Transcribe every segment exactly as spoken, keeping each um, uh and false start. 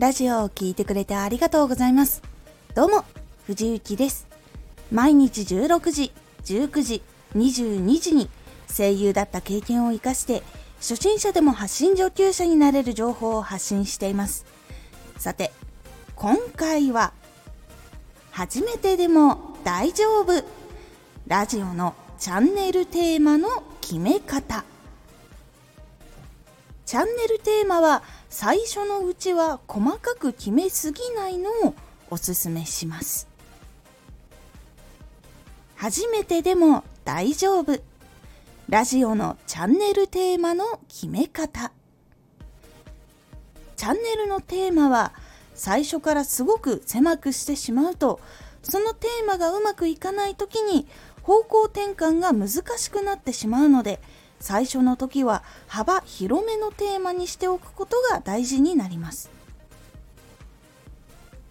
ラジオを聞いてくれてありがとうございます。どうも藤幸です。毎日じゅうろくじ、じゅうくじ、にじゅうにじに声優だった経験を生かして初心者でも発信上級者になれる情報を発信しています。さて今回は初めてでも大丈夫、ラジオのチャンネルテーマの決め方。チャンネルテーマは最初のうちは細かく決めすぎないのをおすすめします。初めてでも大丈夫、ラジオのチャンネルテーマの決め方。チャンネルのテーマは最初からすごく狭くしてしまうと、そのテーマがうまくいかないときに方向転換が難しくなってしまうので、最初の時は幅広めのテーマにしておくことが大事になります。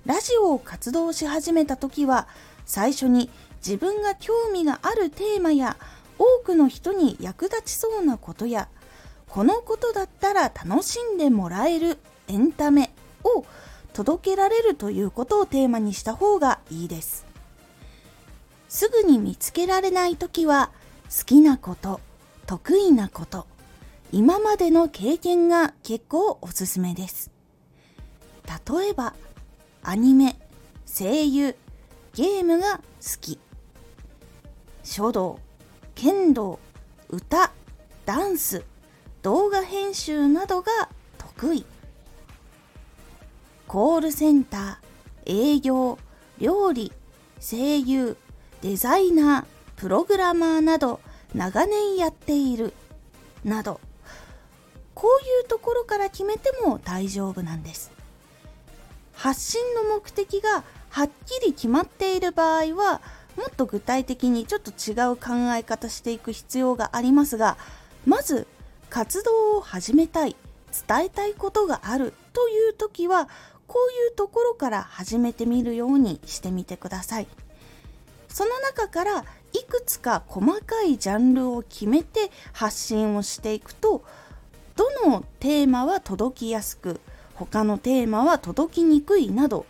ラジオを活動し始めた時は、最初に自分が興味があるテーマや多くの人に役立ちそうなことや、このことだったら楽しんでもらえるエンタメを届けられるということをテーマにした方がいいです。すぐに見つけられないときは、好きなこと、得意なこと、今までの経験が結構おすすめです。例えば、アニメ、声優、ゲームが好き。書道、剣道、歌、ダンス、動画編集などが得意。コールセンター、営業、料理、声優、デザイナー、プログラマーなど長年やっているなど、こういうところから決めても大丈夫なんです。発信の目的がはっきり決まっている場合は、もっと具体的にちょっと違う考え方していく必要がありますが、まず活動を始めたい、伝えたいことがあるという時は、こういうところから始めてみるようにしてみてください。その中からいくつか細かいジャンルを決めて発信をしていくと、どのテーマは届きやすく、他のテーマは届きにくいなど、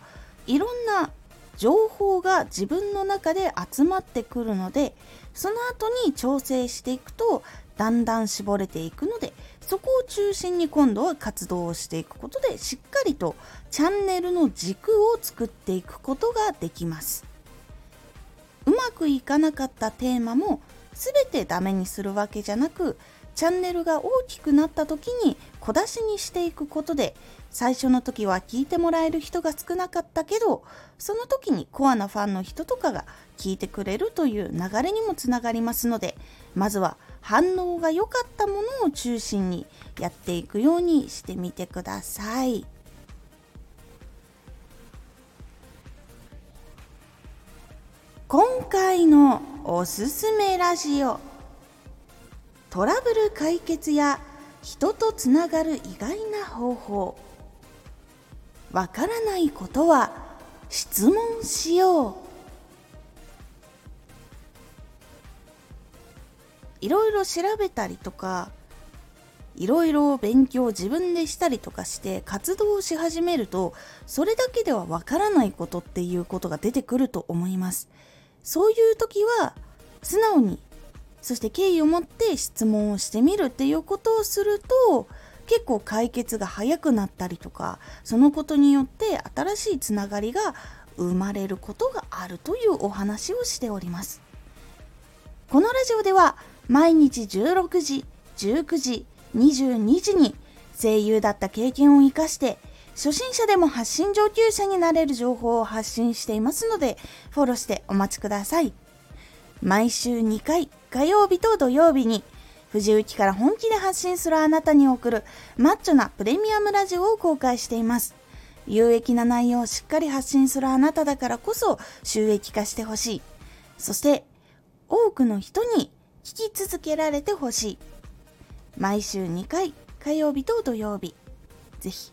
いろんな情報が自分の中で集まってくるので、その後に調整していくとだんだん絞れていくので、そこを中心に今度は活動をしていくことで、しっかりとチャンネルの軸を作っていくことができます。うまくいかなかったテーマも全てダメにするわけじゃなく、チャンネルが大きくなった時に小出しにしていくことで、最初の時は聞いてもらえる人が少なかったけど、その時にコアなファンの人とかが聞いてくれるという流れにもつながりますので、まずは反応が良かったものを中心にやっていくようにしてみてください。今回のおすすめラジオ、トラブル解決や人とつながる意外な方法。わからないことは質問しよう。いろいろ調べたりとか、いろいろ勉強を自分でしたりとかして活動をし始めると、それだけではわからないことっていうことが出てくると思います。そういう時は素直に、そして敬意を持って質問をしてみるっていうことをすると、結構解決が早くなったりとか、そのことによって新しいつながりが生まれることがあるというお話をしております。このラジオでは毎日じゅうろくじ、じゅうくじ、にじゅうにじに声優だった経験を生かして初心者でも発信上級者になれる情報を発信していますので、フォローしてお待ちください。毎週にかい、火曜日と土曜日に藤雪から本気で発信するあなたに送るマッチョなプレミアムラジオを公開しています。有益な内容をしっかり発信するあなただからこそ収益化してほしい。そして多くの人に聞き続けられてほしい。毎週にかい、火曜日と土曜日、ぜひ